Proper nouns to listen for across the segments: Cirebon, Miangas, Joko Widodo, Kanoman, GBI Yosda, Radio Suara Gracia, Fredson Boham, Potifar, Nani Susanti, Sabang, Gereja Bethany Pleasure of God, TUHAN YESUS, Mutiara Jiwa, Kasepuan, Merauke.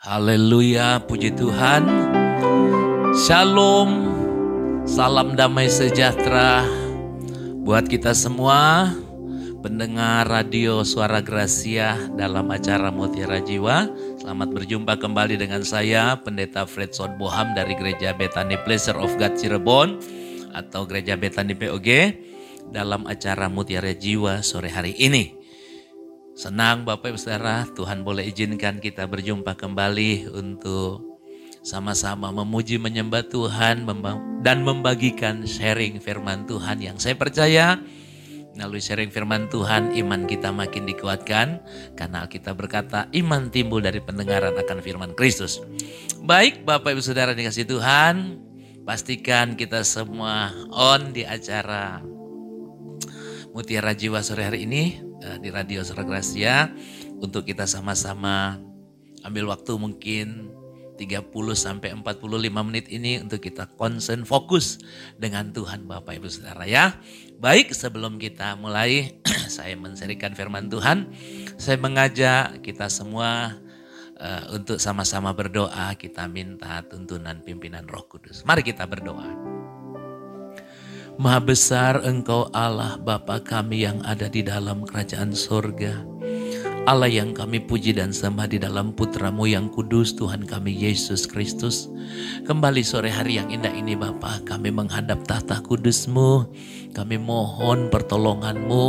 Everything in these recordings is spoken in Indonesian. Haleluya, puji Tuhan. Shalom, salam damai sejahtera buat kita semua pendengar Radio Suara Gracia dalam acara Mutiara Jiwa. Selamat berjumpa kembali dengan saya Pendeta Fredson Boham dari Gereja Bethany Pleasure of God Cirebon atau Gereja Bethany POG dalam acara Mutiara Jiwa sore hari ini. Senang Bapak Ibu Saudara, Tuhan boleh izinkan kita berjumpa kembali untuk sama-sama memuji menyembah Tuhan dan membagikan sharing firman Tuhan yang saya percaya melalui sharing firman Tuhan iman kita makin dikuatkan karena kita berkata iman timbul dari pendengaran akan firman Kristus. Baik Bapak Ibu Saudara dikasih Tuhan, pastikan kita semua on di acara Mutiara Jiwa sore hari ini di Radio Suara Gracia untuk kita sama-sama ambil waktu mungkin 30-45 menit ini untuk kita konsen fokus dengan Tuhan Bapak Ibu Saudara ya. Baik, sebelum kita mulai saya menserikan firman Tuhan, saya mengajak kita semua untuk sama-sama berdoa, kita minta tuntunan pimpinan Roh Kudus. Mari kita berdoa. Maha besar Engkau Allah Bapa kami yang ada di dalam kerajaan surga. Allah yang kami puji dan sembah di dalam Putramu yang kudus Tuhan kami Yesus Kristus. Kembali sore hari yang indah ini Bapa, kami menghadap tahta kudus-Mu. Kami mohon pertolongan-Mu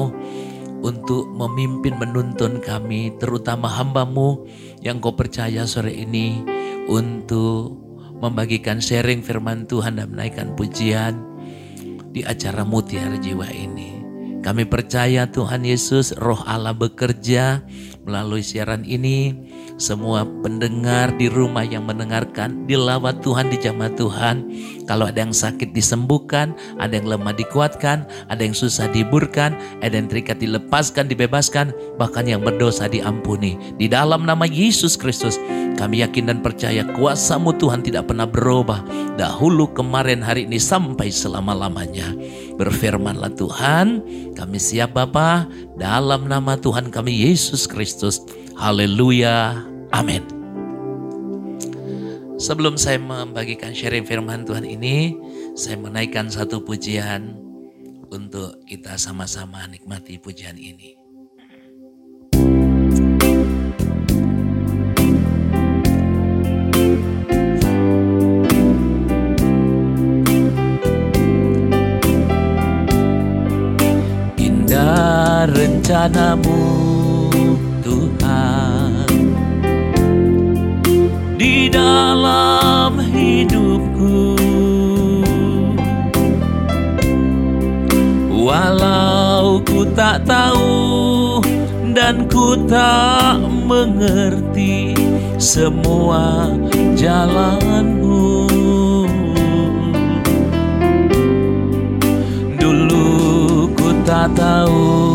untuk memimpin menuntun kami, terutama hamba-Mu yang Kau percaya sore ini untuk membagikan sharing firman Tuhan dan menaikkan pujian di acara Mutiara Jiwa ini. Kami percaya Tuhan Yesus, Roh Allah bekerja melalui siaran ini. Semua pendengar di rumah yang mendengarkan, dilawat Tuhan, dijamah Tuhan. Kalau ada yang sakit disembuhkan, ada yang lemah dikuatkan, ada yang susah dihiburkan, ada yang terikat dilepaskan, dibebaskan, bahkan yang berdosa diampuni. Di dalam nama Yesus Kristus, kami yakin dan percaya kuasa-Mu Tuhan tidak pernah berubah. Dahulu, kemarin, hari ini, sampai selama-lamanya. Berfirmanlah Tuhan, kami siap Bapa, dalam nama Tuhan kami Yesus Kristus. Haleluya, amin. Sebelum saya membagikan sharing firman Tuhan ini, saya menaikkan satu pujian untuk kita sama-sama nikmati pujian ini. Rencana-Mu Tuhan di dalam hidupku, walau ku tak tahu dan ku tak mengerti semua jalan-Mu. Dulu ku tak tahu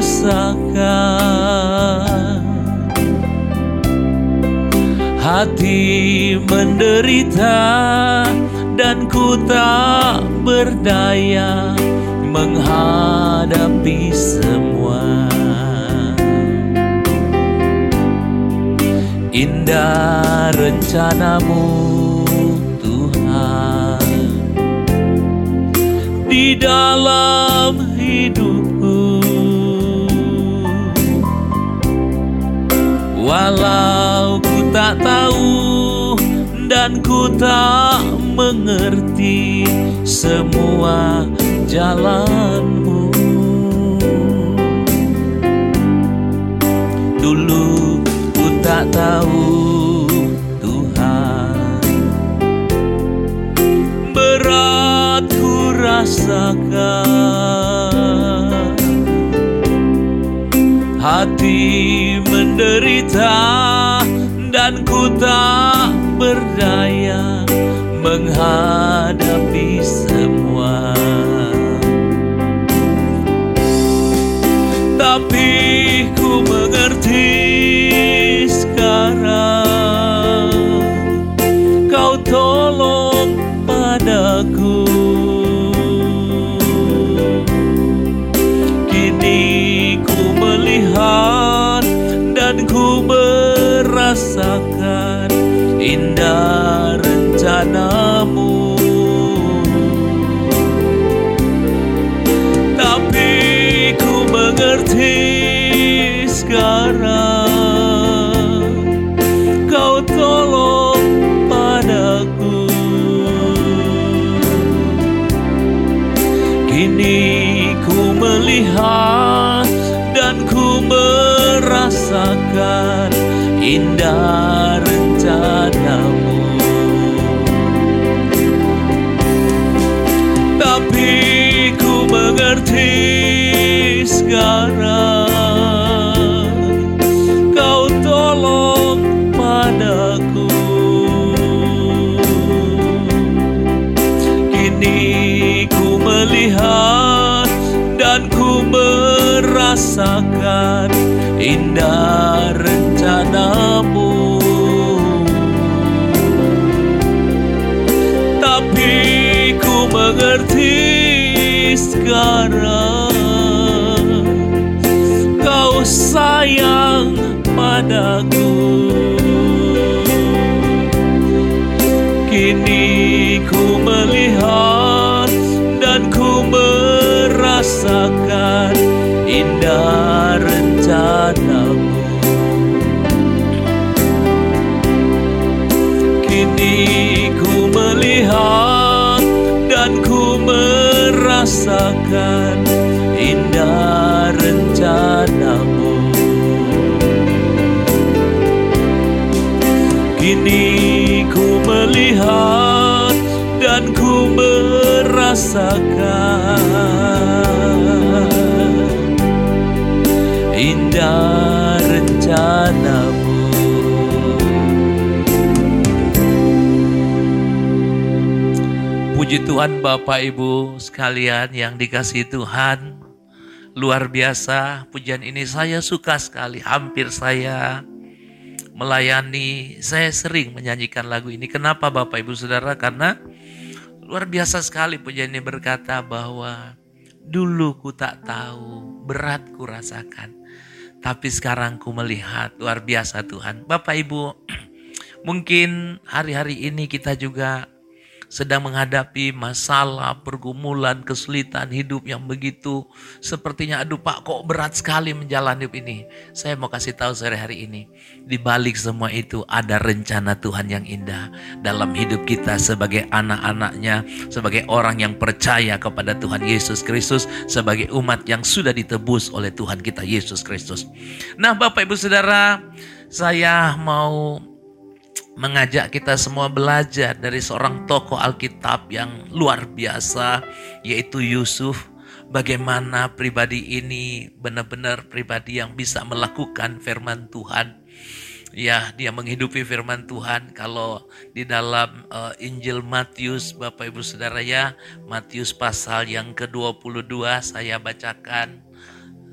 rasakan, hati menderita dan ku tak berdaya menghadapi semua. Indah rencana-Mu Tuhan di dalam hidupku, walau ku tak tahu dan ku tak mengerti semua jalan-Mu. Dulu ku tak tahu Tuhan, berat ku rasakan, hati menderita dan ku tak berdaya menghadapi semua. Tapi ku mengerti sekarang, Kau tolong padaku. Kini rasakan indah rencanamu, tapi ku mengerti sekarang kau tolong padaku. Kini ku melihat dan ku merasakan indah rencanamu, tapi ku mengerti sekarang kau tolong padaku. Kini ku melihat dan ku merasakan indah rencanamu, tapi ku mengerti sekarang kau sayang padaku. Kini ku melihat dan ku merasakan indah rencanamu. Kini ku melihat dan ku merasakan indah rencanamu. Kini ku melihat dan ku merasakan indah rencanamu. Puji Tuhan Bapak Ibu sekalian yang dikasihi Tuhan. Luar biasa pujian ini, saya suka sekali. Hampir saya melayani, saya sering menyanyikan lagu ini. Kenapa Bapak Ibu Saudara? Karena luar biasa sekali pujian ini berkata bahwa dulu ku tak tahu, berat ku rasakan, tapi sekarang ku melihat. Luar biasa Tuhan. Bapak Ibu, mungkin hari-hari ini kita juga sedang menghadapi masalah, pergumulan, kesulitan hidup yang begitu. Sepertinya aduh Pak, kok berat sekali menjalani hidup ini. Saya mau kasih tahu sore hari ini, di balik semua itu ada rencana Tuhan yang indah dalam hidup kita sebagai anak-anaknya, sebagai orang yang percaya kepada Tuhan Yesus Kristus, sebagai umat yang sudah ditebus oleh Tuhan kita Yesus Kristus. Nah Bapak Ibu Saudara, saya mau mengajak kita semua belajar dari seorang tokoh Alkitab yang luar biasa, yaitu Yusuf. Bagaimana pribadi ini benar-benar pribadi yang bisa melakukan firman Tuhan. Ya, dia menghidupi firman Tuhan. Kalau di dalam Injil Matius, Bapak Ibu Saudara ya, Matius pasal yang ke-22,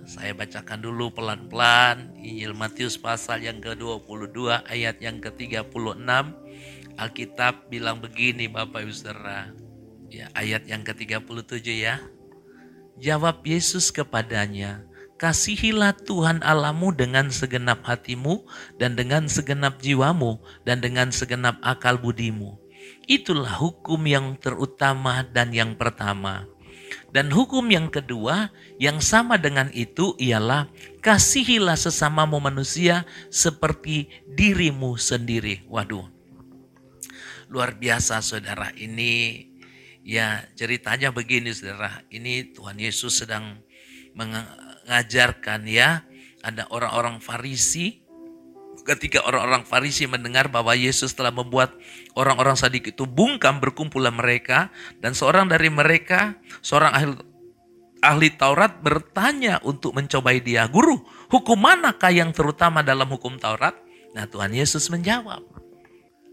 saya bacakan dulu pelan-pelan. Injil Matius pasal yang ke-22 ayat yang ke-36. Alkitab bilang begini Bapak Ibu Saudara. Ya, ayat yang ke-37 ya. Jawab Yesus kepadanya, kasihilah Tuhan Allahmu dengan segenap hatimu dan dengan segenap jiwamu dan dengan segenap akal budimu. Itulah hukum yang terutama dan yang pertama. Dan hukum yang kedua yang sama dengan itu ialah kasihilah sesamamu manusia seperti dirimu sendiri. Waduh, luar biasa saudara. Ini ya ceritanya begini saudara. Ini Tuhan Yesus sedang mengajarkan ya. Ada orang-orang Farisi. Ketika orang-orang Farisi mendengar bahwa Yesus telah membuat orang-orang Sadik itu bungkam, berkumpullah mereka. Dan seorang dari mereka, seorang ahli Taurat bertanya untuk mencobai dia, Guru, hukum manakah yang terutama dalam hukum Taurat? Nah Tuhan Yesus menjawab,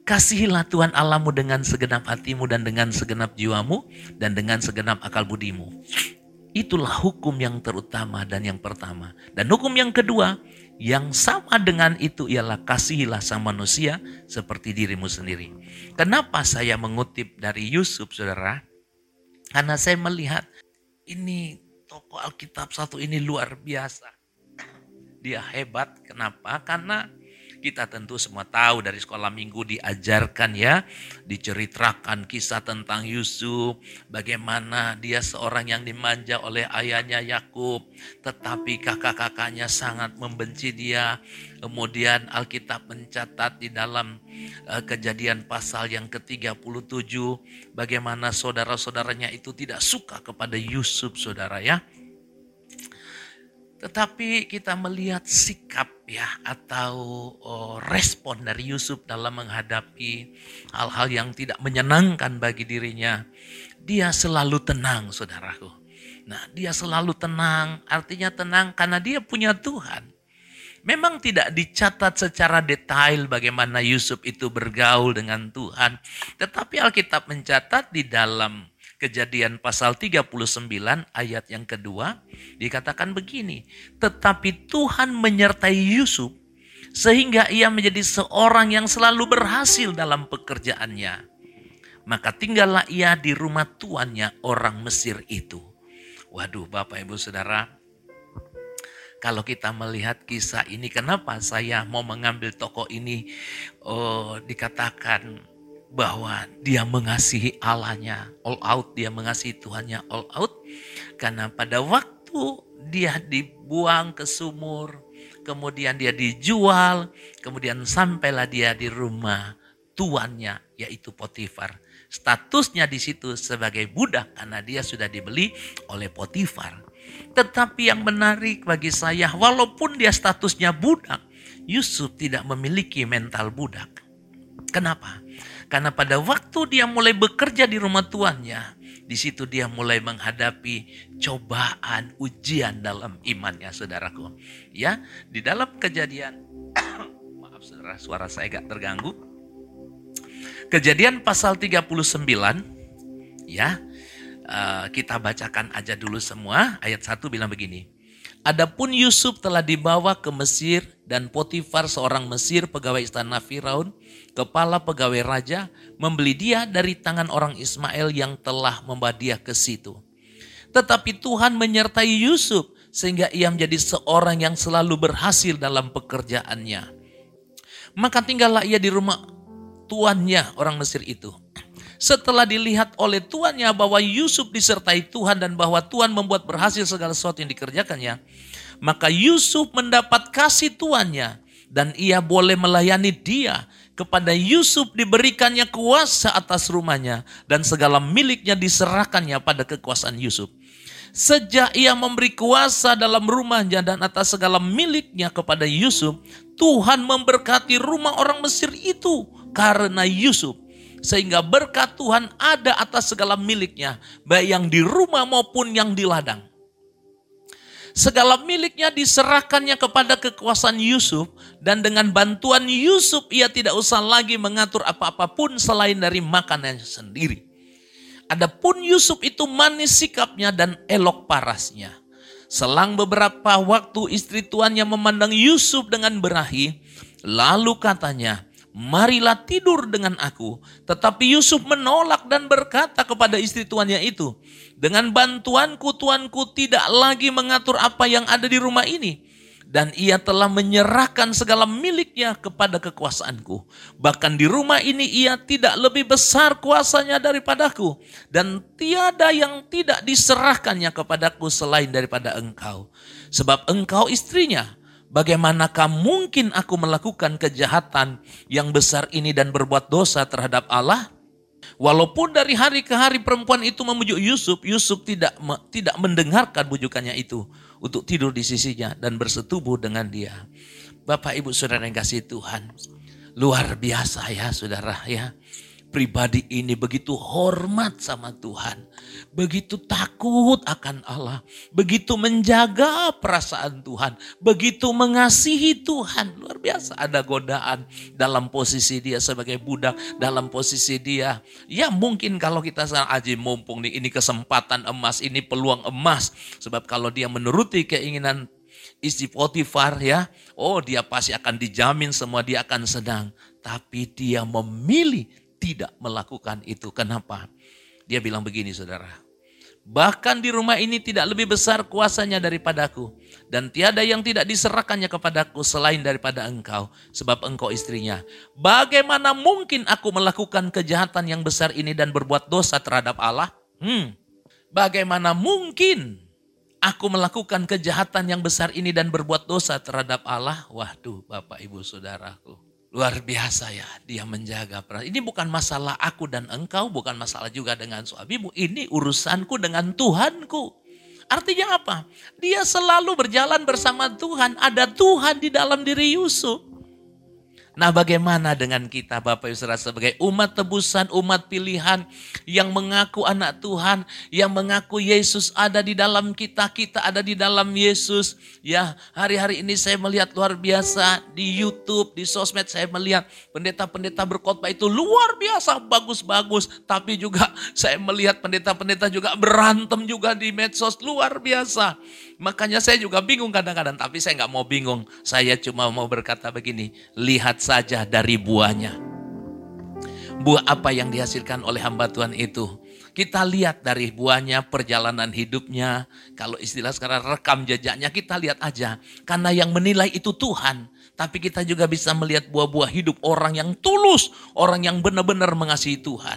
kasihilah Tuhan Allahmu dengan segenap hatimu dan dengan segenap jiwamu dan dengan segenap akal budimu. Itulah hukum yang terutama dan yang pertama. Dan hukum yang kedua, yang sama dengan itu ialah kasihilah sama manusia seperti dirimu sendiri. Kenapa saya mengutip dari Yusuf, saudara? Karena saya melihat ini tokoh Alkitab satu ini luar biasa. Dia hebat, kenapa? Karena Kita tentu semua tahu dari sekolah minggu diajarkan ya, diceritakan kisah tentang Yusuf, bagaimana dia seorang yang dimanja oleh ayahnya Yakub, tetapi kakak-kakaknya sangat membenci dia. Kemudian Alkitab mencatat di dalam Kejadian pasal yang ke-37, bagaimana saudara-saudaranya itu tidak suka kepada Yusuf, saudara ya. Tetapi kita melihat sikap ya atau respon dari Yusuf dalam menghadapi hal-hal yang tidak menyenangkan bagi dirinya. Dia selalu tenang, saudaraku. Nah, dia selalu tenang, artinya tenang karena dia punya Tuhan. Memang tidak dicatat secara detail bagaimana Yusuf itu bergaul dengan Tuhan. Tetapi Alkitab mencatat di dalam Kejadian pasal 39 ayat yang kedua dikatakan begini. Tetapi Tuhan menyertai Yusuf sehingga ia menjadi seorang yang selalu berhasil dalam pekerjaannya. Maka tinggallah ia di rumah tuannya orang Mesir itu. Waduh, Bapak Ibu Saudara. Kalau kita melihat kisah ini, kenapa saya mau mengambil tokoh ini? Oh, dikatakan bahwa dia mengasihi Allahnya all out, dia mengasihi Tuhannya all out, karena pada waktu dia dibuang ke sumur, kemudian dia dijual, kemudian sampailah dia di rumah tuannya, yaitu Potifar. Statusnya di situ sebagai budak karena dia sudah dibeli oleh Potifar. Tetapi yang menarik bagi saya, walaupun dia statusnya budak, Yusuf tidak memiliki mental budak. Kenapa? Karena pada waktu dia mulai bekerja di rumah tuannya, di situ dia mulai menghadapi cobaan, ujian dalam imannya, saudaraku. Ya, di dalam Kejadian, maaf saudara, suara saya agak terganggu. Kejadian pasal 39, ya, kita bacakan aja dulu semua. Ayat 1 bilang begini. Adapun Yusuf telah dibawa ke Mesir dan Potifar seorang Mesir pegawai istana Firaun, kepala pegawai raja, membeli dia dari tangan orang Ismail yang telah membawa dia ke situ. Tetapi Tuhan menyertai Yusuf sehingga ia menjadi seorang yang selalu berhasil dalam pekerjaannya. Maka tinggallah ia di rumah tuannya orang Mesir itu. Setelah dilihat oleh tuannya bahwa Yusuf disertai Tuhan dan bahwa Tuhan membuat berhasil segala sesuatu yang dikerjakannya, maka Yusuf mendapat kasih tuannya dan ia boleh melayani dia. Kepada Yusuf diberikannya kuasa atas rumahnya dan segala miliknya diserahkannya pada kekuasaan Yusuf. Sejak ia memberi kuasa dalam rumahnya dan atas segala miliknya kepada Yusuf, Tuhan memberkati rumah orang Mesir itu karena Yusuf. Sehingga berkat Tuhan ada atas segala miliknya, baik yang di rumah maupun yang di ladang. Segala miliknya diserahkannya kepada kekuasaan Yusuf, dan dengan bantuan Yusuf ia tidak usah lagi mengatur apa-apapun selain dari makanannya sendiri. Adapun Yusuf itu manis sikapnya dan elok parasnya. Selang beberapa waktu istri tuannya memandang Yusuf dengan berahi, lalu katanya, "Marilah tidur dengan aku." Tetapi Yusuf menolak dan berkata kepada istri tuannya itu, "Dengan bantuanku, tuanku tidak lagi mengatur apa yang ada di rumah ini. Dan ia telah menyerahkan segala miliknya kepada kekuasaanku. Bahkan di rumah ini ia tidak lebih besar kuasanya daripadaku. Dan tiada yang tidak diserahkannya kepadaku selain daripada engkau. Sebab engkau istrinya. Bagaimanakah mungkin aku melakukan kejahatan yang besar ini dan berbuat dosa terhadap Allah?" Walaupun dari hari ke hari perempuan itu memujuk Yusuf, Yusuf tidak mendengarkan bujukannya itu untuk tidur di sisinya dan bersetubuh dengan dia. Bapak, Ibu, Saudara yang kasih Tuhan, luar biasa ya saudara ya. Pribadi ini begitu hormat sama Tuhan, begitu takut akan Allah, begitu menjaga perasaan Tuhan, begitu mengasihi Tuhan. Luar biasa, ada godaan dalam posisi dia sebagai budak, dalam posisi dia. Ya mungkin kalau kita sangat aji mumpung nih, ini kesempatan emas, ini peluang emas. Sebab kalau dia menuruti keinginan istri Potifar ya, oh dia pasti akan dijamin semua, dia akan senang. Tapi dia memilih tidak melakukan itu. Kenapa? Dia bilang begini saudara. Bahkan di rumah ini tidak lebih besar kuasanya daripadaku. Dan tiada yang tidak diserahkannya kepadaku selain daripada engkau. Sebab engkau istrinya. Bagaimana mungkin aku melakukan kejahatan yang besar ini dan berbuat dosa terhadap Allah? Bagaimana mungkin aku melakukan kejahatan yang besar ini dan berbuat dosa terhadap Allah? Waduh, Bapak, Ibu, Saudaraku. Luar biasa ya, dia menjaga. Ini bukan masalah aku dan engkau, bukan masalah juga dengan suamimu. Ini urusanku dengan Tuhanku. Artinya apa? Dia selalu berjalan bersama Tuhan. Ada Tuhan di dalam diri Yusuf. Nah, bagaimana dengan kita, Bapak Ibu Saudara, sebagai umat tebusan, umat pilihan yang mengaku anak Tuhan, yang mengaku Yesus ada di dalam kita, kita ada di dalam Yesus. Ya, hari-hari ini saya melihat luar biasa di YouTube, di sosmed saya melihat pendeta-pendeta berkhotbah itu luar biasa bagus-bagus, tapi juga saya melihat pendeta-pendeta juga berantem juga di medsos luar biasa. Makanya saya juga bingung kadang-kadang, tapi saya nggak mau bingung. Saya cuma mau berkata begini, lihat saja dari buahnya. Buah apa yang dihasilkan oleh hamba Tuhan itu. Kita lihat dari buahnya, perjalanan hidupnya. Kalau istilah sekarang rekam jejaknya, kita lihat aja. Karena yang menilai itu Tuhan. Tapi kita juga bisa melihat buah-buah hidup orang yang tulus. Orang yang benar-benar mengasihi Tuhan.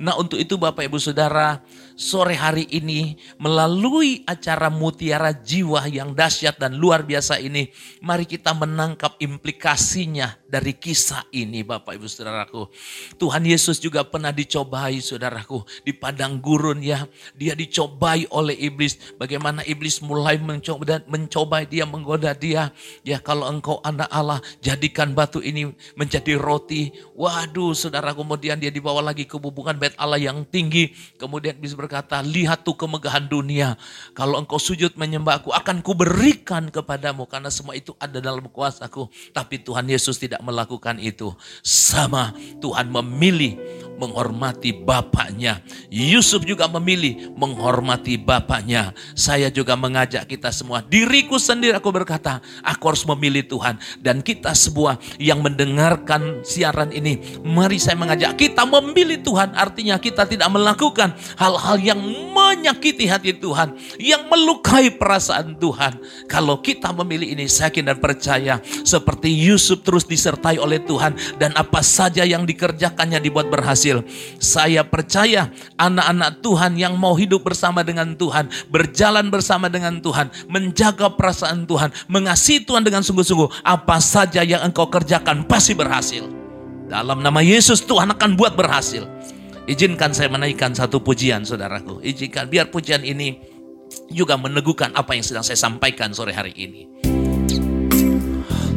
Nah, untuk itu Bapak Ibu Saudara, sore hari ini melalui acara Mutiara Jiwa yang dahsyat dan luar biasa ini, mari kita menangkap implikasinya dari kisah ini, Bapak Ibu Saudaraku. Tuhan Yesus juga pernah dicobai, Saudaraku, di padang gurun ya. Dia dicobai oleh iblis. Bagaimana iblis mulai mencobai dia, menggoda dia. Ya, kalau engkau anak Allah, jadikan batu ini menjadi roti. Waduh, Saudara, kemudian dia dibawa lagi ke bukan bait Allah yang tinggi. Kemudian bisa berkata, lihat tuh kemegahan dunia. Kalau engkau sujud menyembah aku, akan kuberikan kepadamu. Karena semua itu ada dalam kuasaku. Tapi Tuhan Yesus tidak melakukan itu. Sama, Tuhan memilih menghormati Bapaknya. Yusuf juga memilih menghormati Bapaknya. Saya juga mengajak kita semua. Diriku sendiri aku berkata, aku harus memilih Tuhan. Dan kita semua yang mendengarkan siaran ini, mari saya mengajak kita memilih Tuhan. Artinya kita tidak melakukan hal-hal yang menyakiti hati Tuhan, yang melukai perasaan Tuhan. Kalau kita memilih ini, saya yakin dan percaya seperti Yusuf terus disertai oleh Tuhan, dan apa saja yang dikerjakannya dibuat berhasil. Saya percaya anak-anak Tuhan yang mau hidup bersama dengan Tuhan, berjalan bersama dengan Tuhan, menjaga perasaan Tuhan, mengasihi Tuhan dengan sungguh-sungguh, apa saja yang engkau kerjakan pasti berhasil. Dalam nama Yesus, Tuhan akan buat berhasil. Izinkan saya menaikkan satu pujian, Saudaraku. Izinkan biar pujian ini juga meneguhkan apa yang sedang saya sampaikan sore hari ini.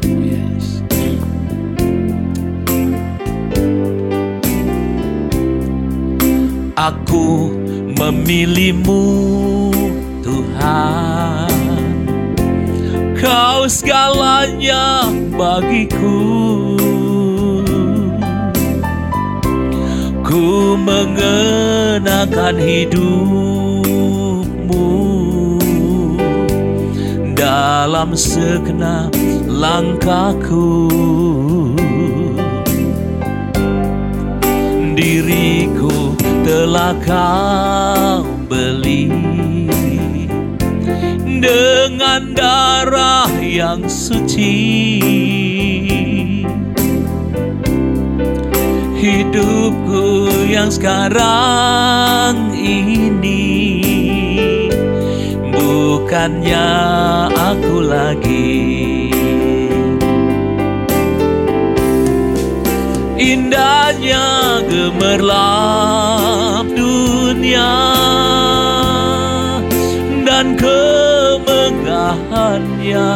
Yes. Aku memilihmu, Tuhan. Kau segalanya bagiku. Ku mengenakan hidupmu dalam segenap langkahku. Diriku telah kau beli dengan darah yang suci. Hidupku yang sekarang ini bukannya aku lagi. Indahnya gemerlap dunia dan kemegahannya,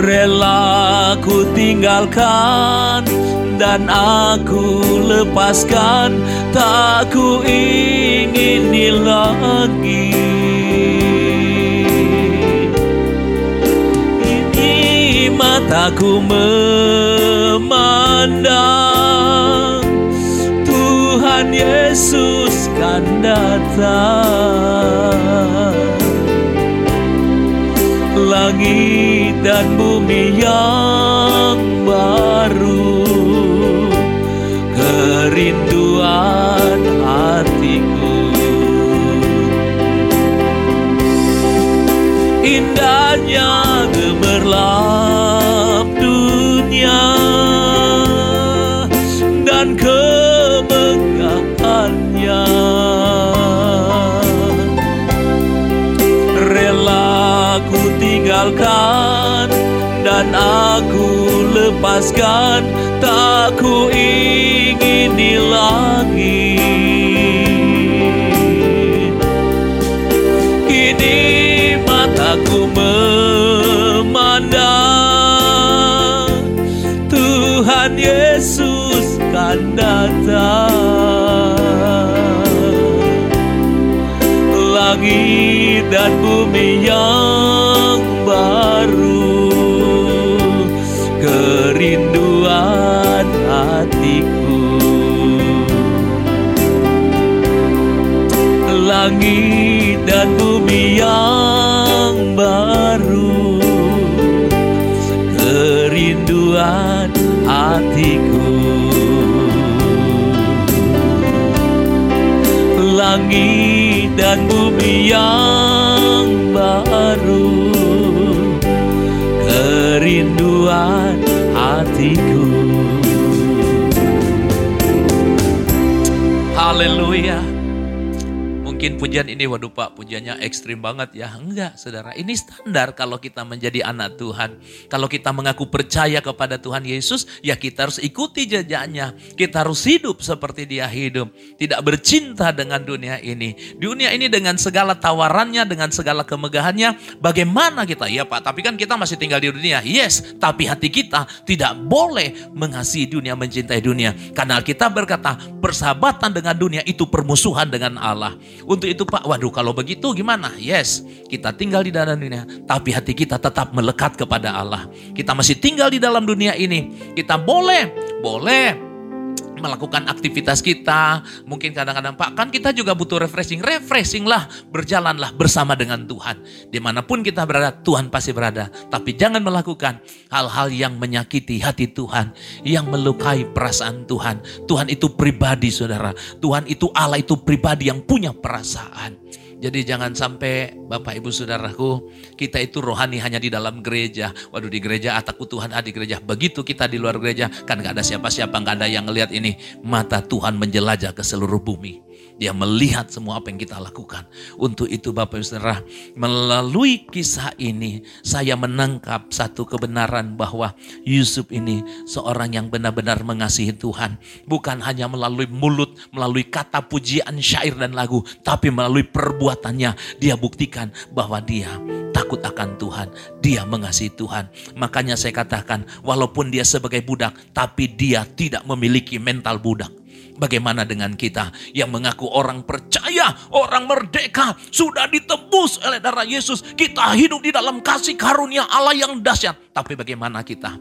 rela ku tinggalkan dan aku lepaskan. Tak ku ingini lagi. Ini mataku memandang Tuhan Yesus kan datang. Langit dan bumi yang baru, kerinduan indahnya gemerlap dunia dan kemegahannya. Rela ku tinggalkan dan aku lepaskan, tak ku ingini lagi. Aku memandang Tuhan Yesus kan datang. Langit dan bumi yang baru, kerinduan hatiku. Langit dan bumi yang baru, kerinduan hatiku. Langit dan bumi yang baru, kerinduan hatiku. Haleluya. Mungkin pujian ini, waduh Pak, pujiannya ekstrim banget ya. Enggak saudara, ini standar kalau kita menjadi anak Tuhan. Kalau kita mengaku percaya kepada Tuhan Yesus, ya kita harus ikuti jejaknya. Kita harus hidup seperti dia hidup. Tidak bercinta dengan dunia ini. Dunia ini dengan segala tawarannya, dengan segala kemegahannya. Bagaimana kita? Ya Pak, tapi kan kita masih tinggal di dunia. Yes, tapi hati kita tidak boleh mengasihi dunia, mencintai dunia. Karena Alkitab berkata, persahabatan dengan dunia itu permusuhan dengan Allah. Untuk itu Pak, waduh kalau begitu gimana? Yes, kita tinggal di dalam dunia, tapi hati kita tetap melekat kepada Allah. Kita masih tinggal di dalam dunia ini. Kita boleh melakukan aktivitas kita. Mungkin kadang-kadang Pak, kan kita juga butuh refreshing. Refreshing lah, berjalanlah bersama dengan Tuhan. Dimanapun kita berada, Tuhan pasti berada. Tapi jangan melakukan hal-hal yang menyakiti hati Tuhan, yang melukai perasaan Tuhan. Tuhan itu pribadi saudara. Tuhan itu Allah, itu pribadi yang punya perasaan. Jadi jangan sampai Bapak Ibu Saudaraku, kita itu rohani hanya di dalam gereja. Waduh di gereja, takut Tuhan ada di gereja. Begitu kita di luar gereja, kan gak ada siapa-siapa, gak ada yang ngelihat ini. Mata Tuhan menjelajah ke seluruh bumi. Dia melihat semua apa yang kita lakukan. Untuk itu Bapak Ibu Saudara, melalui kisah ini, saya menangkap satu kebenaran bahwa Yusuf ini seorang yang benar-benar mengasihi Tuhan. Bukan hanya melalui mulut, melalui kata pujian, syair dan lagu, tapi melalui perbuatan. Dia buktikan bahwa dia takut akan Tuhan, dia mengasihi Tuhan. Makanya saya katakan, walaupun dia sebagai budak, tapi dia tidak memiliki mental budak. Bagaimana dengan kita yang mengaku orang percaya, orang merdeka, sudah ditebus oleh darah Yesus, kita hidup di dalam kasih karunia Allah yang dahsyat. Tapi bagaimana kita?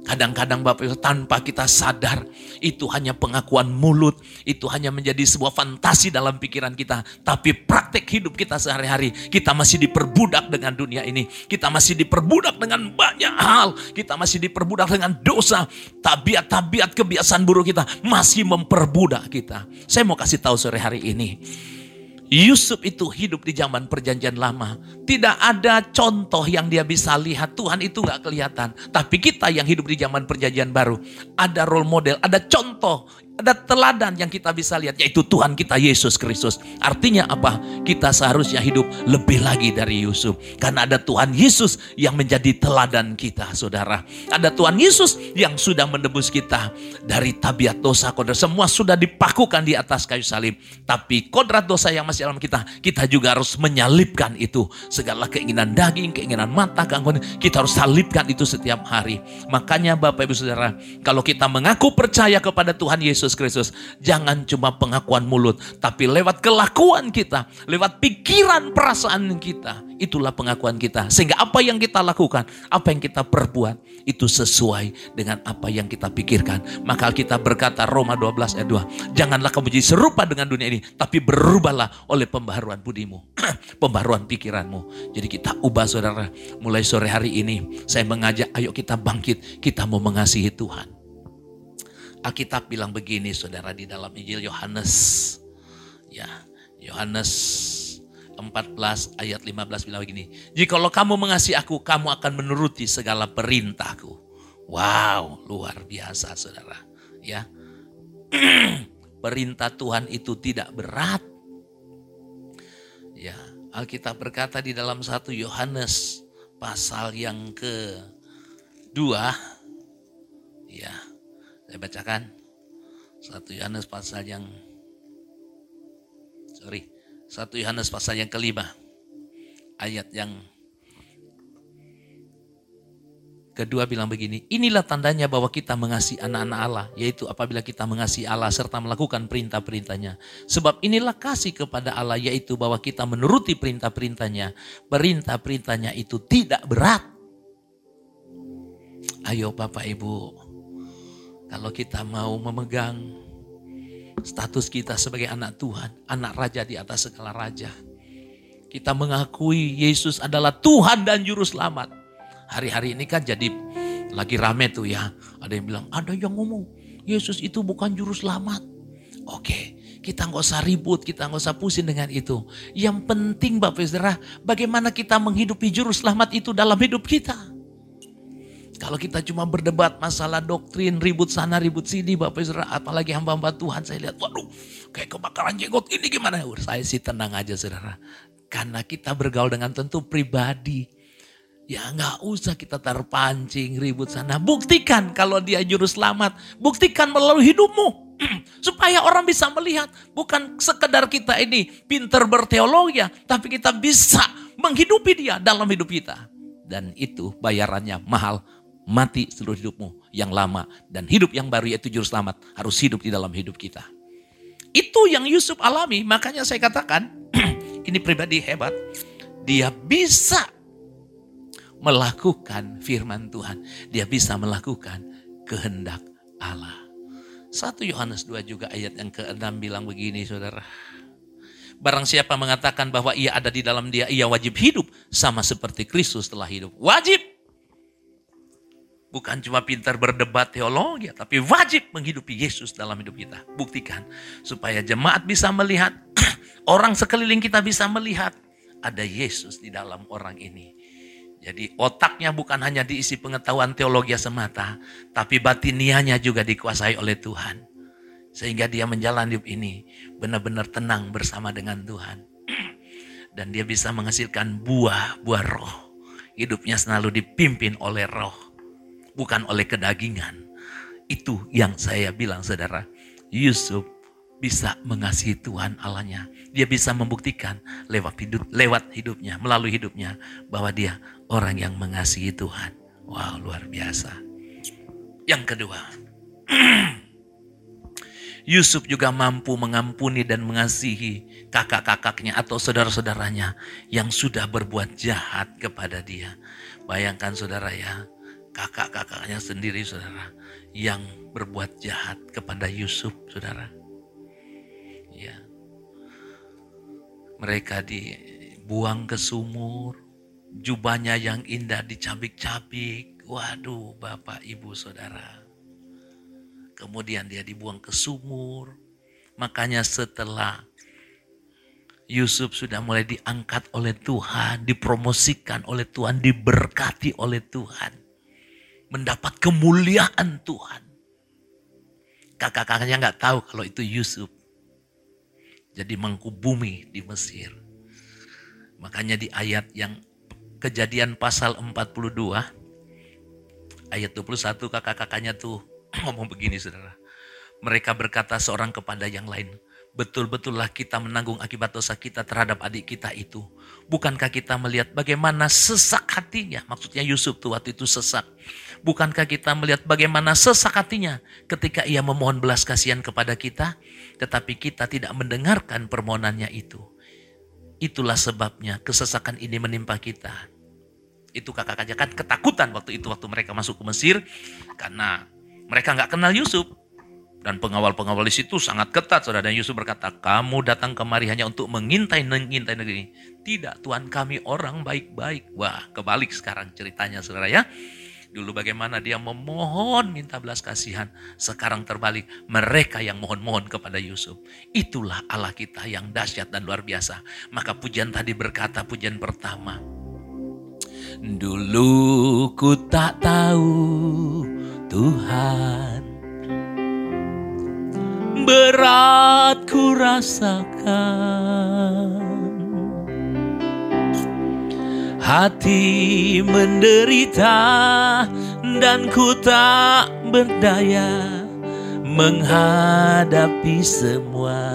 Kadang-kadang Bapak, tanpa kita sadar, itu hanya pengakuan mulut, itu hanya menjadi sebuah fantasi dalam pikiran kita. Tapi praktek hidup kita sehari-hari, kita masih diperbudak dengan dunia ini. Kita masih diperbudak dengan banyak hal. Kita masih diperbudak dengan dosa. Tabiat-tabiat kebiasaan buruk kita masih memperbudak kita. Saya mau kasih tahu sore hari ini, Yusuf itu hidup di zaman perjanjian lama. Tidak ada contoh yang dia bisa lihat. Tuhan itu gak kelihatan. Tapi kita yang hidup di zaman perjanjian baru, ada role model, ada contoh, ada teladan yang kita bisa lihat, yaitu Tuhan kita Yesus Kristus. Artinya apa? Kita seharusnya hidup lebih lagi dari Yusuf. Karena ada Tuhan Yesus yang menjadi teladan kita saudara. Ada Tuhan Yesus yang sudah menebus kita dari tabiat dosa, kodrat. Semua sudah dipakukan di atas kayu salib. Tapi kodrat dosa yang masih dalam kita, kita juga harus menyalipkan itu. Segala keinginan daging, keinginan mata, keangkuhan, kita harus salipkan itu setiap hari. Makanya Bapak Ibu Saudara, kalau kita mengaku percaya kepada Tuhan Yesus Kristus, jangan cuma pengakuan mulut, tapi lewat kelakuan kita, lewat pikiran perasaan kita, itulah pengakuan kita. Sehingga apa yang kita lakukan, apa yang kita perbuat, itu sesuai dengan apa yang kita pikirkan. Maka kita berkata Roma 12 ayat 2, janganlah kamu jadi serupa dengan dunia ini, tapi berubahlah oleh pembaharuan budimu, pembaharuan pikiranmu. Jadi kita ubah saudara. Mulai sore hari ini saya mengajak, ayo kita bangkit, kita mau mengasihi Tuhan. Alkitab bilang begini saudara di dalam Injil Yohanes. Ya, Yohanes 14 ayat 15 bilang begini. Jikalau kamu mengasihi aku, kamu akan menuruti segala perintahku. Wow, luar biasa saudara. Ya, perintah Tuhan itu tidak berat. Ya, Alkitab berkata di dalam 1 Yohanes pasal yang ke-2. Ya, saya bacakan. 1 Yohanes pasal yang ke-5 ayat yang ke-2 bilang begini, inilah tandanya bahwa kita mengasihi anak-anak Allah, yaitu apabila kita mengasihi Allah serta melakukan perintah-perintahnya. Sebab inilah kasih kepada Allah, yaitu bahwa kita menuruti perintah-perintahnya. Perintah-perintahnya itu tidak berat. Ayo Bapak Ibu, kalau kita mau memegang status kita sebagai anak Tuhan, anak Raja di atas segala raja. Kita mengakui Yesus adalah Tuhan dan Juru Selamat. Hari-hari ini kan jadi lagi rame tuh ya. Ada yang bilang, ada yang ngomong Yesus itu bukan Juru Selamat. Oke, kita nggak usah ribut, kita nggak usah pusing dengan itu. Yang penting Bapak Saudara, bagaimana kita menghidupi Juru Selamat itu dalam hidup kita. Kalau kita cuma berdebat masalah doktrin, ribut sana, ribut sini, Bapak Saudara, apalagi hamba-hamba Tuhan, saya lihat, waduh, kayak kebakaran jenggot ini gimana? Saya sih tenang aja, Saudara. Karena kita bergaul dengan tentu pribadi. Ya nggak usah kita terpancing, ribut sana. Buktikan kalau dia Juru Selamat. Buktikan melalui hidupmu. Supaya orang bisa melihat. Bukan sekedar kita ini pinter berteologi, tapi kita bisa menghidupi dia dalam hidup kita. Dan itu bayarannya mahal. Mati seluruh hidupmu yang lama dan hidup yang baru yaitu Juru Selamat harus hidup di dalam hidup kita. Itu yang Yusuf alami, makanya saya katakan ini pribadi hebat. Dia bisa melakukan firman Tuhan. Dia bisa melakukan kehendak Allah. 1 Yohanes 2 juga ayat yang ke-6 bilang begini saudara. Barang siapa mengatakan bahwa ia ada di dalam dia, ia wajib hidup sama seperti Kristus telah hidup. Wajib. Bukan cuma pintar berdebat teologi, tapi wajib menghidupi Yesus dalam hidup kita. Buktikan supaya jemaat bisa melihat, orang sekeliling kita bisa melihat ada Yesus di dalam orang ini. Jadi otaknya bukan hanya diisi pengetahuan teologi semata, tapi batinianya juga dikuasai oleh Tuhan. Sehingga dia menjalani hidup ini benar-benar tenang bersama dengan Tuhan. Dan dia bisa menghasilkan buah-buah roh. Hidupnya selalu dipimpin oleh roh. Bukan oleh kedagingan. Itu yang saya bilang saudara. Yusuf bisa mengasihi Tuhan Allahnya. Dia bisa membuktikan lewat hidupnya, melalui hidupnya. Bahwa dia orang yang mengasihi Tuhan. Wow, luar biasa. Yang kedua. Yusuf juga mampu mengampuni dan mengasihi kakak-kakaknya atau saudara-saudaranya. Yang sudah berbuat jahat kepada dia. Bayangkan saudara ya. Kakak-kakaknya sendiri saudara yang berbuat jahat kepada Yusuf saudara. Ya. Mereka dibuang ke sumur, jubahnya yang indah dicabik-cabik. Waduh Bapak Ibu Saudara. Kemudian dia dibuang ke sumur. Makanya setelah Yusuf sudah mulai diangkat oleh Tuhan, dipromosikan oleh Tuhan, diberkati oleh Tuhan. Mendapat kemuliaan Tuhan. Kakak-kakaknya nggak tahu kalau itu Yusuf. Jadi mangku bumi di Mesir. Makanya di ayat yang kejadian pasal 42. Ayat 21 kakak-kakaknya tuh ngomong begini saudara. Mereka berkata seorang kepada yang lain. Betul-betullah kita menanggung akibat dosa kita terhadap adik kita itu. Bukankah kita melihat bagaimana sesak hatinya? Maksudnya Yusuf tuh waktu itu sesak. Bukankah kita melihat bagaimana sesak hatinya ketika ia memohon belas kasihan kepada kita? Tetapi kita tidak mendengarkan permohonannya itu. Itulah sebabnya kesesakan ini menimpa kita. Itu kakak-kakaknya kan ketakutan waktu itu. Waktu mereka masuk ke Mesir. Karena mereka gak kenal Yusuf. Dan pengawal-pengawal di situ sangat ketat, saudara. Dan Yusuf berkata, kamu datang kemari hanya untuk mengintai negeri ini. Tidak, Tuhan kami orang baik-baik. Wah, kebalik sekarang ceritanya, saudara ya. Dulu bagaimana dia memohon minta belas kasihan. Sekarang terbalik, mereka yang mohon-mohon kepada Yusuf. Itulah Allah kita yang dahsyat dan luar biasa. Maka pujian tadi berkata, pujian pertama. Dulu ku tak tahu Tuhan, berat ku rasakan. Hati menderita dan ku tak berdaya menghadapi semua.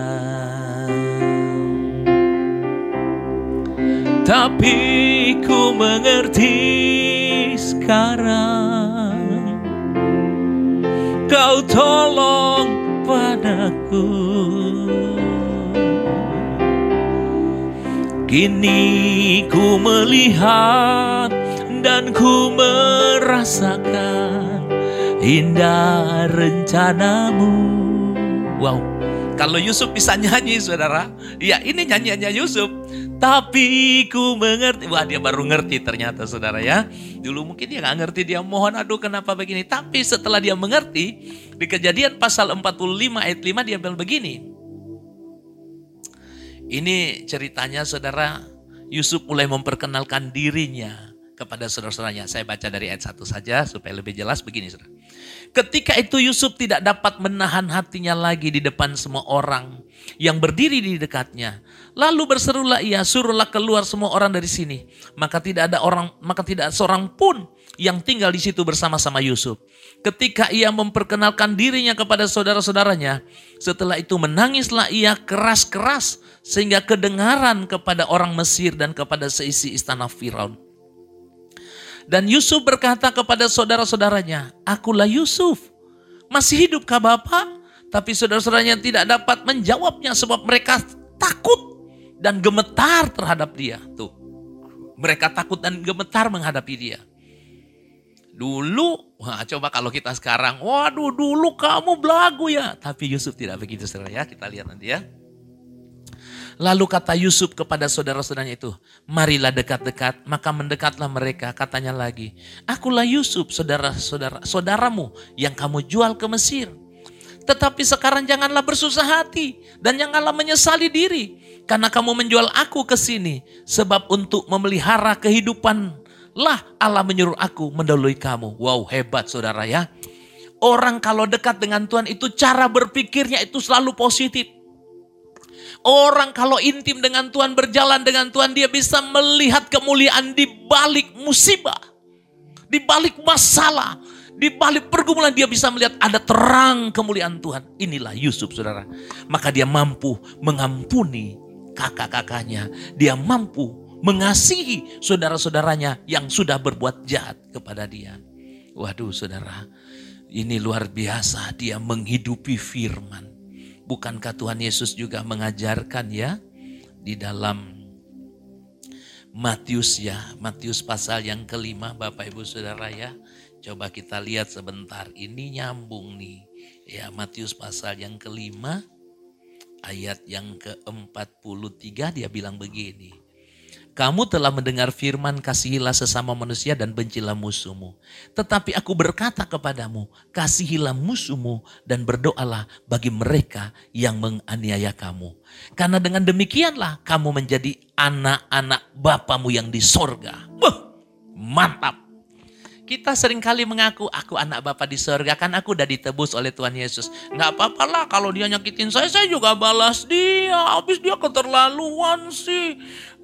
Tapi ku mengerti sekarang, Kau tolong padaku. Kini ku melihat dan ku merasakan indah rencanamu. Wow, kalau Yusuf bisa nyanyi saudara, ya ini nyanyiannya Yusuf. Tapi ku mengerti, wah dia baru ngerti ternyata saudara ya. Dulu mungkin dia gak ngerti, dia mohon aduh kenapa begini. Tapi setelah dia mengerti, di Kejadian pasal 45 ayat 5 dia bilang begini. Ini ceritanya saudara, Yusuf mulai memperkenalkan dirinya kepada saudara-saudaranya. Saya baca dari ayat 1 saja supaya lebih jelas begini saudara. Ketika itu Yusuf tidak dapat menahan hatinya lagi di depan semua orang yang berdiri di dekatnya. Lalu berserulah ia, suruhlah keluar semua orang dari sini. Maka tidak seorang pun yang tinggal di situ bersama-sama Yusuf. Ketika ia memperkenalkan dirinya kepada saudara-saudaranya, setelah itu menangislah ia keras-keras sehingga kedengaran kepada orang Mesir dan kepada seisi istana Firaun. Dan Yusuf berkata kepada saudara-saudaranya, "Akulah Yusuf, masih hidupkah Bapak?" Tapi saudara-saudaranya tidak dapat menjawabnya sebab mereka takut dan gemetar terhadap dia. Tuh, mereka takut dan gemetar menghadapi dia. Dulu, wah coba kalau kita sekarang, waduh dulu kamu belagu ya. Tapi Yusuf tidak begitu saudara ya, kita lihat nanti ya. Lalu kata Yusuf kepada saudara-saudaranya itu, marilah dekat-dekat, maka mendekatlah mereka. Katanya lagi, akulah Yusuf, saudaramu yang kamu jual ke Mesir. Tetapi sekarang janganlah bersusah hati dan janganlah menyesali diri, karena kamu menjual aku ke sini. Sebab untuk memelihara kehidupanlah Allah menyuruh aku mendahului kamu. Wow, hebat saudara ya. Orang kalau dekat dengan Tuhan itu cara berpikirnya itu selalu positif. Orang kalau intim dengan Tuhan, berjalan dengan Tuhan, dia bisa melihat kemuliaan di balik musibah, di balik masalah, di balik pergumulan, dia bisa melihat ada terang kemuliaan Tuhan. Inilah Yusuf, saudara. Maka dia mampu mengampuni kakak-kakaknya. Dia mampu mengasihi saudara-saudaranya yang sudah berbuat jahat kepada dia. Waduh, saudara, ini luar biasa. Dia menghidupi firman. Bukankah Tuhan Yesus juga mengajarkan ya di dalam Matius ya, Matius pasal yang ke-5 Bapak Ibu Saudara ya. Coba kita lihat sebentar, ini nyambung nih. Ya, Matius pasal yang ke-5 ayat yang ke-43 dia bilang begini. Kamu telah mendengar firman, kasihilah sesama manusia dan bencilah musuhmu. Tetapi aku berkata kepadamu, kasihilah musuhmu dan berdoalah bagi mereka yang menganiaya kamu. Karena dengan demikianlah kamu menjadi anak-anak Bapamu yang di sorga. Wah, mantap. Kita seringkali mengaku, aku anak Bapa di sorga, kan aku udah ditebus oleh Tuhan Yesus. Gak apa-apa lah kalau dia nyakitin saya juga balas dia. Habis dia keterlaluan sih.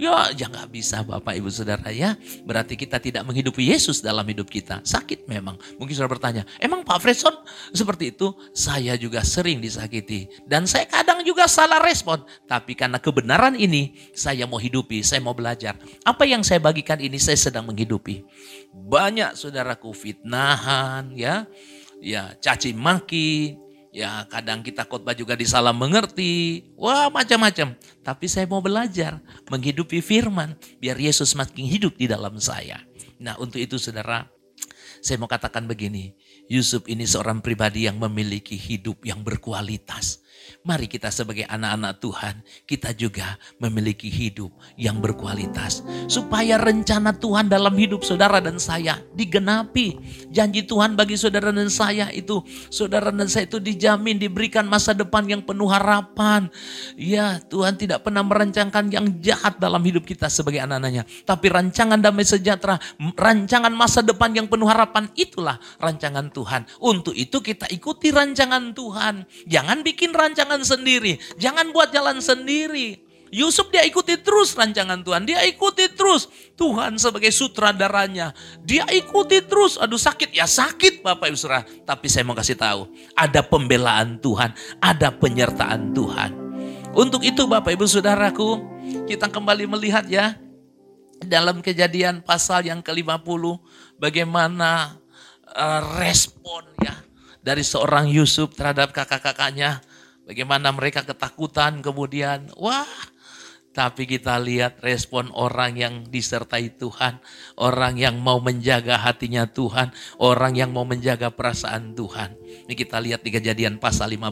Ya gak bisa Bapak Ibu Saudara ya. Berarti kita tidak menghidupi Yesus dalam hidup kita. Sakit memang. Mungkin saudara bertanya, emang Pak Fredson seperti itu? Saya juga sering disakiti. Dan saya kadang juga salah respon. Tapi karena kebenaran ini, saya mau hidupi, saya mau belajar. Apa yang saya bagikan ini saya sedang menghidupi. Banyak saudaraku fitnahan, ya caci maki, ya kadang kita khotbah juga disalah mengerti, wah macam-macam. Tapi saya mau belajar menghidupi firman biar Yesus makin hidup di dalam saya. Nah untuk itu saudara, saya mau katakan begini, Yusuf ini seorang pribadi yang memiliki hidup yang berkualitas. Mari kita sebagai anak-anak Tuhan, kita juga memiliki hidup yang berkualitas. Supaya rencana Tuhan dalam hidup saudara dan saya digenapi. Janji Tuhan bagi saudara dan saya itu dijamin, diberikan masa depan yang penuh harapan. Ya, Tuhan tidak pernah merencanakan yang jahat dalam hidup kita sebagai anak-anaknya. Tapi rancangan damai sejahtera, rancangan masa depan yang penuh harapan, itulah rancangan Tuhan. Untuk itu kita ikuti rancangan Tuhan. Jangan bikin rancangan sendiri, jangan buat jalan sendiri. Yusuf dia ikuti terus rancangan Tuhan, dia ikuti terus Tuhan sebagai sutradaranya, dia ikuti terus. Aduh sakit, ya sakit Bapak Ibu Saudara, tapi saya mau kasih tahu ada pembelaan Tuhan, ada penyertaan Tuhan. Untuk itu Bapak Ibu Saudaraku, kita kembali melihat ya dalam Kejadian pasal yang ke-50 bagaimana respon ya dari seorang Yusuf terhadap kakak-kakaknya, bagaimana mereka ketakutan kemudian tapi kita lihat respon orang yang disertai Tuhan, orang yang mau menjaga hatinya Tuhan, orang yang mau menjaga perasaan Tuhan. Ini kita lihat di Kejadian pasal 50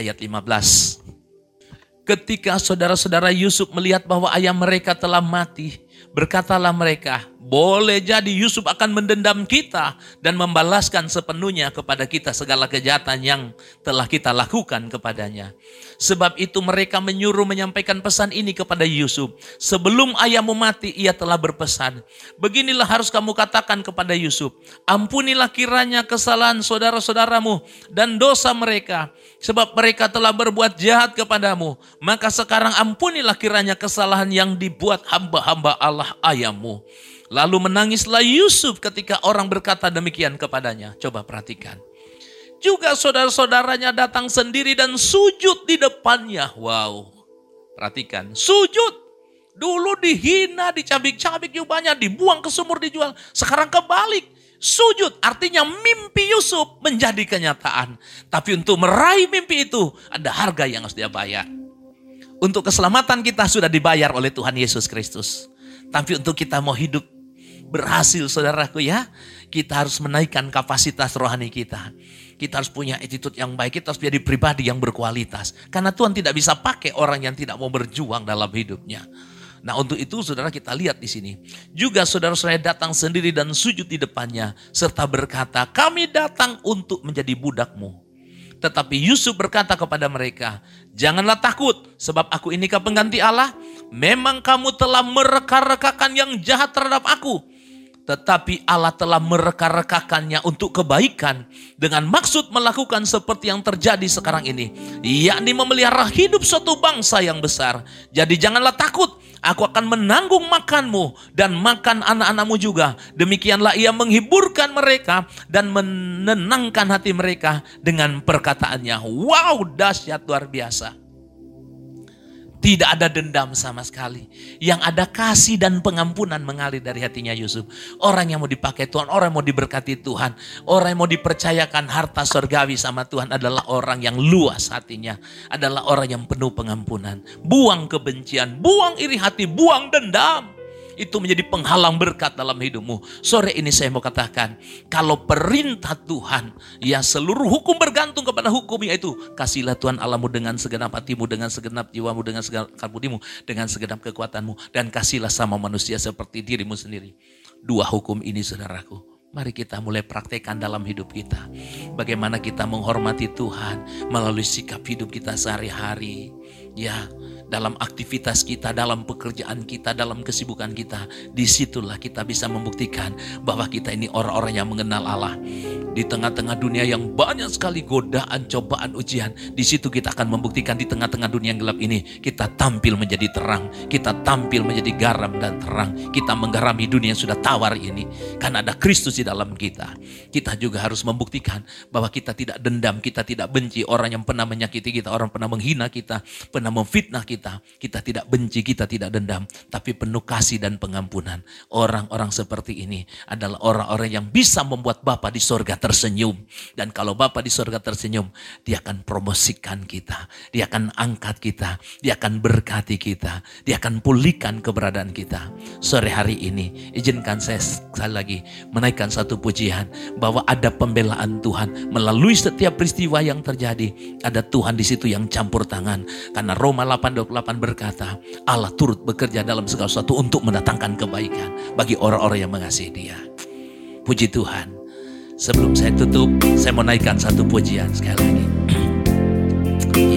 ayat 15. Ketika saudara-saudara Yusuf melihat bahwa ayah mereka telah mati, berkatalah mereka, boleh jadi Yusuf akan mendendam kita dan membalaskan sepenuhnya kepada kita segala kejahatan yang telah kita lakukan kepadanya. Sebab itu mereka menyuruh menyampaikan pesan ini kepada Yusuf. Sebelum ayahmu mati, ia telah berpesan, beginilah harus kamu katakan kepada Yusuf, ampunilah kiranya kesalahan saudara-saudaramu dan dosa mereka, sebab mereka telah berbuat jahat kepadamu. Maka sekarang ampunilah kiranya kesalahan yang dibuat hamba-hamba Allah ayahmu. Lalu menangislah Yusuf ketika orang berkata demikian kepadanya. Coba perhatikan. Juga saudara-saudaranya datang sendiri dan sujud di depannya. Wow. Perhatikan. Sujud. Dulu dihina, dicabik-cabik jubahnya, dibuang ke sumur, dijual. Sekarang kebalik. Sujud artinya mimpi Yusuf menjadi kenyataan. Tapi untuk meraih mimpi itu ada harga yang harus dia bayar. Untuk keselamatan kita sudah dibayar oleh Tuhan Yesus Kristus. Tapi untuk kita mau hidup berhasil saudaraku ya, kita harus menaikkan kapasitas rohani kita. Kita harus punya attitude yang baik, kita harus jadi pribadi yang berkualitas. Karena Tuhan tidak bisa pakai orang yang tidak mau berjuang dalam hidupnya. Nah untuk itu saudara kita lihat di sini. Juga saudara-saudara datang sendiri dan sujud di depannya. Serta berkata, kami datang untuk menjadi budakmu. Tetapi Yusuf berkata kepada mereka, janganlah takut, sebab aku inikah pengganti Allah? Memang kamu telah mereka-rekakan yang jahat terhadap aku. Tetapi Allah telah mereka-rekakannya untuk kebaikan dengan maksud melakukan seperti yang terjadi sekarang ini, yakni memelihara hidup suatu bangsa yang besar. Jadi janganlah takut, aku akan menanggung makanmu dan makan anak-anakmu juga. Demikianlah ia menghiburkan mereka dan menenangkan hati mereka dengan perkataannya. Wow, dahsyat luar biasa. Tidak ada dendam sama sekali. Yang ada kasih dan pengampunan mengalir dari hatinya Yusuf. Orang yang mau dipakai Tuhan, orang yang mau diberkati Tuhan, orang yang mau dipercayakan harta surgawi sama Tuhan adalah orang yang luas hatinya, adalah orang yang penuh pengampunan. Buang kebencian, buang iri hati, buang dendam. Itu menjadi penghalang berkat dalam hidupmu. Sore ini saya mau katakan, kalau perintah Tuhan, ya seluruh hukum bergantung kepada hukum, yaitu kasihilah Tuhan Allahmu dengan segenap hatimu, dengan segenap jiwamu, dengan segenap budimu, dengan segenap kekuatanmu, dan kasihilah sama manusia seperti dirimu sendiri. Dua hukum ini saudaraku, mari kita mulai praktekkan dalam hidup kita. Bagaimana kita menghormati Tuhan melalui sikap hidup kita sehari-hari. Ya, dalam aktivitas kita, dalam pekerjaan kita, dalam kesibukan kita. Disitulah kita bisa membuktikan bahwa kita ini orang-orang yang mengenal Allah. Di tengah-tengah dunia yang banyak sekali godaan, cobaan, ujian. Di situ kita akan membuktikan di tengah-tengah dunia yang gelap ini. Kita tampil menjadi terang. Kita tampil menjadi garam dan terang. Kita menggarami dunia yang sudah tawar ini. Karena ada Kristus di dalam kita. Kita juga harus membuktikan bahwa kita tidak dendam, kita tidak benci orang yang pernah menyakiti kita, orang pernah menghina kita, pernah memfitnah kita. Kita tidak benci, kita tidak dendam, tapi penuh kasih dan pengampunan. Orang-orang seperti ini adalah orang-orang yang bisa membuat Bapa di surga tersenyum. Dan kalau Bapa di surga tersenyum, Dia akan promosikan kita. Dia akan angkat kita. Dia akan berkati kita. Dia akan pulihkan keberadaan kita. Sore hari ini, izinkan saya sekali lagi menaikkan satu pujian bahwa ada pembelaan Tuhan melalui setiap peristiwa yang terjadi. Ada Tuhan di situ yang campur tangan. Karena Roma 8:28 berkata, Allah turut bekerja dalam segala sesuatu untuk mendatangkan kebaikan bagi orang-orang yang mengasihi Dia. Puji Tuhan. Sebelum saya tutup, saya mau naikkan satu pujian sekali lagi.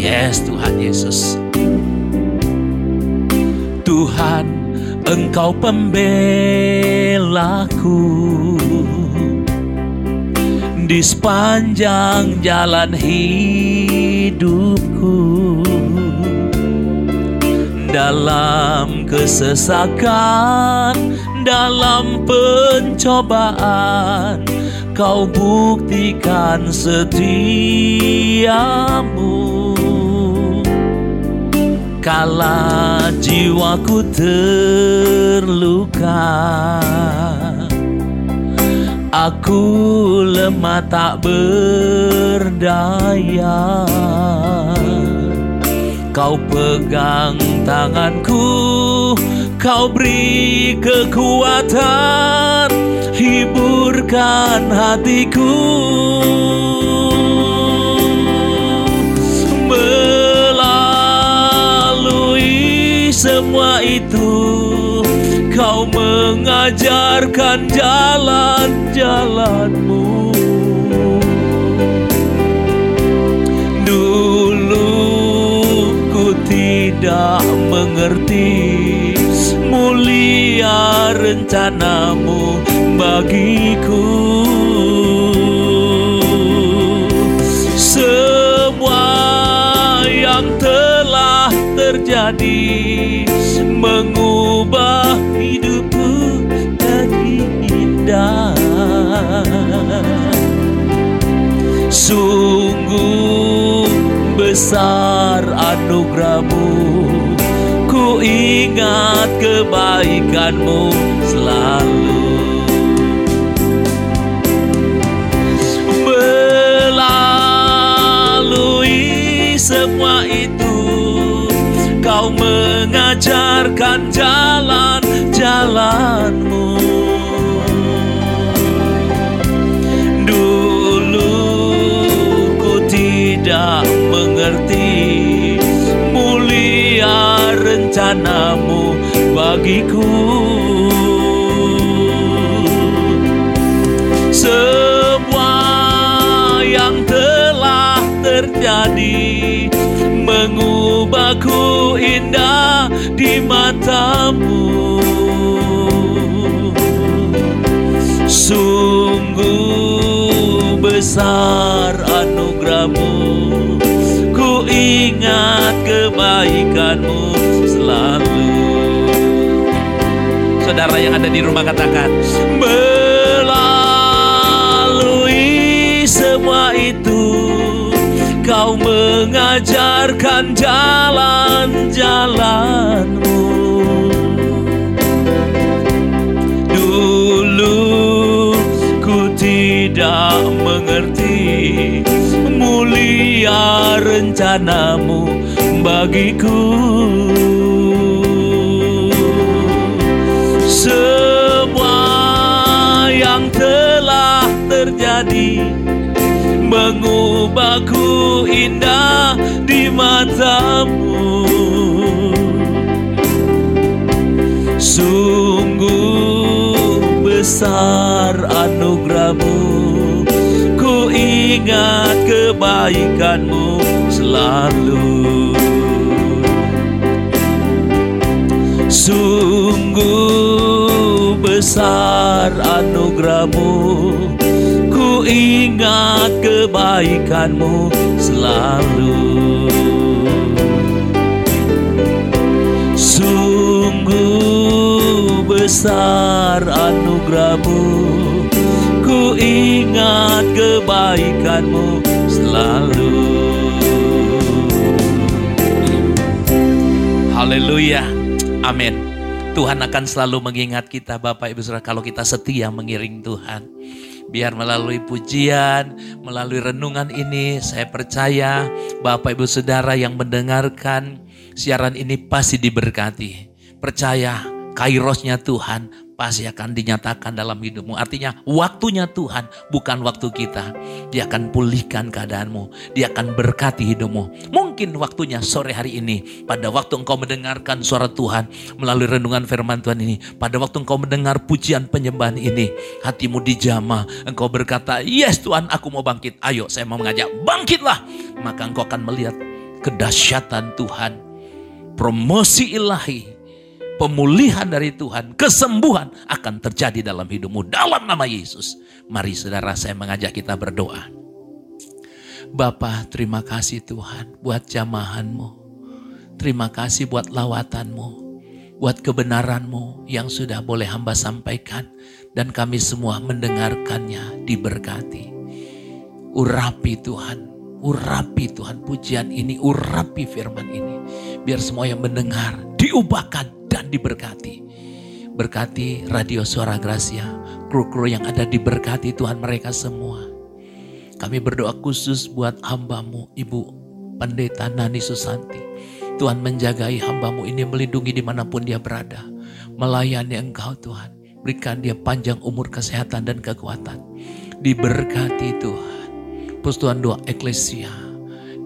Yes, Tuhan Yesus. Tuhan, Engkau pembelaku di sepanjang jalan hidupku, dalam kesesakan, dalam pencobaan, Kau buktikan setiamu. Kala jiwaku terluka, aku lemah tak berdaya, Kau pegang tanganku, Kau beri kekuatan, hiburkan hatiku. Melalui semua itu, Kau mengajarkan jalan-jalan-Mu. Tidak mengerti mulia rencana-Mu bagiku. Semua yang telah terjadi mengubah hidupku jadi indah. Sungguh besar anugerah-Mu, ku ingat kebaikan-Mu selalu. Melalui semua itu, Kau mengajarkan jalan-jalan-Mu. Dulu ku tidak mengerti mulia rencana-Mu bagiku. Semua yang telah terjadi mengubahku indah di mata-Mu. Sungguh besar anugerah-Mu, ingat kebaikan-Mu selalu. Saudara yang ada di rumah katakan, melalui semua itu, Kau mengajarkan jalan-jalan-Mu. Dulu ku tidak mengerti mulia rencana-Mu bagiku. Semua yang telah terjadi mengubahku indah di mata-Mu. Sungguh besar anugerah-Mu, ingat kebaikan-Mu selalu. Sungguh besar anugerah-Mu, ku ingat kebaikan-Mu selalu. Sungguh besar anugerah-Mu, ku ingat kebaikan-Mu selalu. Haleluya, amin. Tuhan akan selalu mengingat kita, Bapak Ibu Saudara, kalau kita setia mengiring Tuhan. Biar melalui pujian, melalui renungan ini, saya percaya Bapak Ibu Saudara yang mendengarkan siaran ini pasti diberkati. Percaya kairosnya Tuhan pasti akan dinyatakan dalam hidupmu. Artinya waktunya Tuhan, bukan waktu kita. Dia akan pulihkan keadaanmu, Dia akan berkati hidupmu. Mungkin waktunya sore hari ini, pada waktu engkau mendengarkan suara Tuhan melalui renungan firman Tuhan ini, pada waktu engkau mendengar pujian penyembahan ini, hatimu dijamah, engkau berkata, "Yes Tuhan, aku mau bangkit. Ayo, saya mau mengajak, bangkitlah." Maka engkau akan melihat kedahsyatan Tuhan, promosi ilahi, pemulihan dari Tuhan, kesembuhan akan terjadi dalam hidupmu dalam nama Yesus. Mari saudara, saya mengajak kita berdoa. Bapa, terima kasih Tuhan buat jamahan-Mu. Terima kasih buat lawatan-Mu, buat kebenaran-Mu yang sudah boleh hamba sampaikan dan kami semua mendengarkannya diberkati. Urapi Tuhan. Urapi Tuhan pujian ini, urapi firman ini. Biar semua yang mendengar diubahkan dan diberkati. Berkati Radio Suara Gracia, kru-kru yang ada diberkati Tuhan mereka semua. Kami berdoa khusus buat hamba-Mu, Ibu Pendeta Nani Susanti. Tuhan menjagai hamba-Mu ini, melindungi dimanapun dia berada. Melayani Engkau Tuhan, berikan dia panjang umur, kesehatan dan kekuatan. Diberkati Tuhan. Persatuan doa eklesia,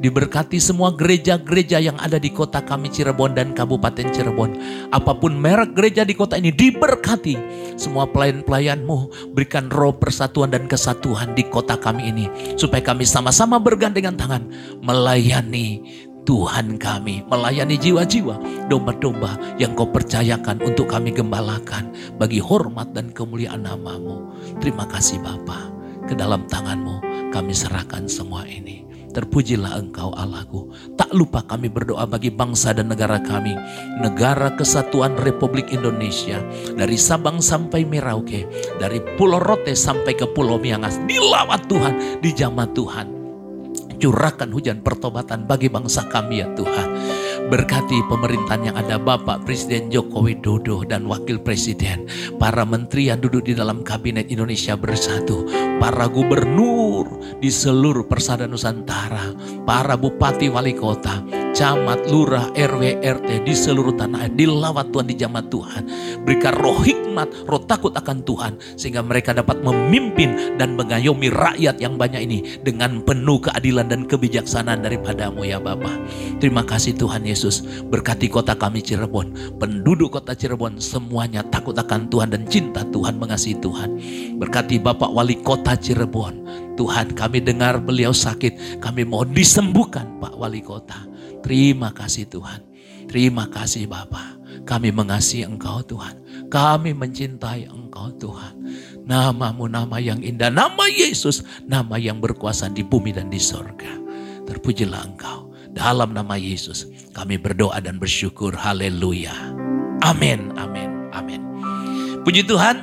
diberkati semua gereja-gereja yang ada di kota kami Cirebon dan Kabupaten Cirebon. Apapun merek gereja di kota ini diberkati. Semua pelayan-pelayan-Mu, berikan roh persatuan dan kesatuan di kota kami ini, supaya kami sama-sama bergandengan tangan melayani Tuhan kami, melayani jiwa-jiwa, domba-domba yang Kau percayakan untuk kami gembalakan bagi hormat dan kemuliaan nama-Mu. Terima kasih Bapa. Ke dalam tangan-Mu kami serahkan semua ini. Terpujilah Engkau Allahku. Tak lupa kami berdoa bagi bangsa dan negara kami, Negara Kesatuan Republik Indonesia, dari Sabang sampai Merauke, dari Pulau Rote sampai ke Pulau Miangas. Dilawat Tuhan, dijamah Tuhan. Curahkan hujan pertobatan bagi bangsa kami ya Tuhan. Berkati pemerintahan yang ada, Bapak Presiden Joko Widodo dan Wakil Presiden, para menteri yang duduk di dalam Kabinet Indonesia Bersatu, para gubernur di seluruh persada Nusantara, para bupati wali kota, camat, lurah, RW, RT di seluruh tanah air, dilawat Tuhan, dijamah Tuhan. Berikan roh hikmat, roh takut akan Tuhan, sehingga mereka dapat memimpin dan mengayomi rakyat yang banyak ini dengan penuh keadilan dan kebijaksanaan daripada-Mu ya Bapa. Terima kasih Tuhan Yesus. Berkati kota kami Cirebon, penduduk kota Cirebon semuanya takut akan Tuhan dan cinta Tuhan, mengasihi Tuhan. Berkati Bapak Wali Kota Cirebon. Tuhan, kami dengar beliau sakit, kami mau disembuhkan Pak Wali Kota. Terima kasih Tuhan. Terima kasih Bapa. Kami mengasihi Engkau Tuhan. Kami mencintai Engkau Tuhan. Nama-Mu nama yang indah, nama Yesus, nama yang berkuasa di bumi dan di surga. Terpujilah Engkau. Dalam nama Yesus kami berdoa dan bersyukur. Haleluya. Amin, amin, amin. Puji Tuhan.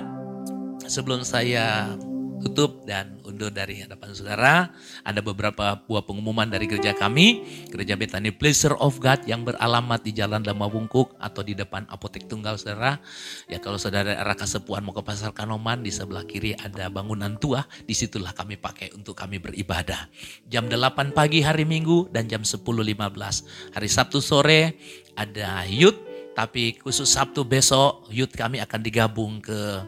Sebelum saya tutup dan undur dari hadapan saudara, ada beberapa buah pengumuman dari gereja kami. Gereja Bethany Pleasure of God yang beralamat di Jalan Dama Wungkuk atau di depan Apotek Tunggal saudara. Ya, kalau saudara arah Kasepuan mau ke Pasar Kanoman, di sebelah kiri ada bangunan tua, disitulah kami pakai untuk kami beribadah. Jam 8 pagi hari Minggu dan jam 10.15. Hari Sabtu sore ada youth, tapi khusus Sabtu besok youth kami akan digabung ke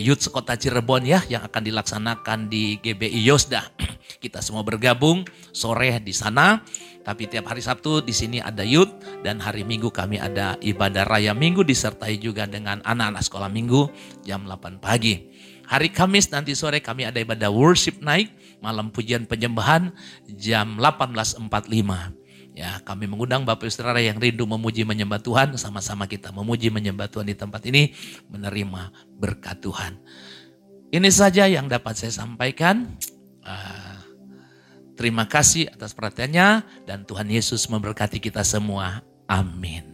Youth Sekota Cirebon ya, yang akan dilaksanakan di GBI Yosda. Kita semua bergabung sore di sana. Tapi tiap hari Sabtu di sini ada youth, dan hari Minggu kami ada ibadah raya Minggu disertai juga dengan anak-anak sekolah Minggu jam 8 pagi. Hari Kamis nanti sore kami ada ibadah worship night, malam pujian penyembahan jam 18.45. Ya, kami mengundang Bapak Ibu Saudara yang rindu memuji menyembah Tuhan, sama-sama kita memuji menyembah Tuhan di tempat ini, menerima berkat Tuhan. Ini saja yang dapat saya sampaikan. Terima kasih atas perhatiannya dan Tuhan Yesus memberkati kita semua. Amin.